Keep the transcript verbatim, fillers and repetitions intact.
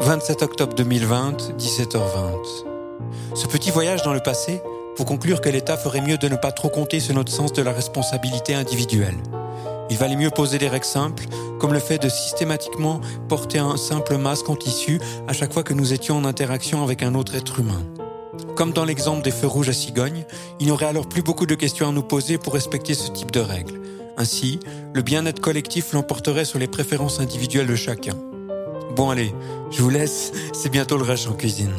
vingt-sept octobre deux mille vingt, dix-sept heures vingt. Ce petit voyage dans le passé pour conclure que l'État ferait mieux de ne pas trop compter sur notre sens de la responsabilité individuelle. Il valait mieux poser des règles simples, comme le fait de systématiquement porter un simple masque en tissu à chaque fois que nous étions en interaction avec un autre être humain. Comme dans l'exemple des feux rouges à Cigogne, il n'y aurait alors plus beaucoup de questions à nous poser pour respecter ce type de règles. Ainsi, le bien-être collectif l'emporterait sur les préférences individuelles de chacun. Bon allez, je vous laisse, c'est bientôt le rush en cuisine.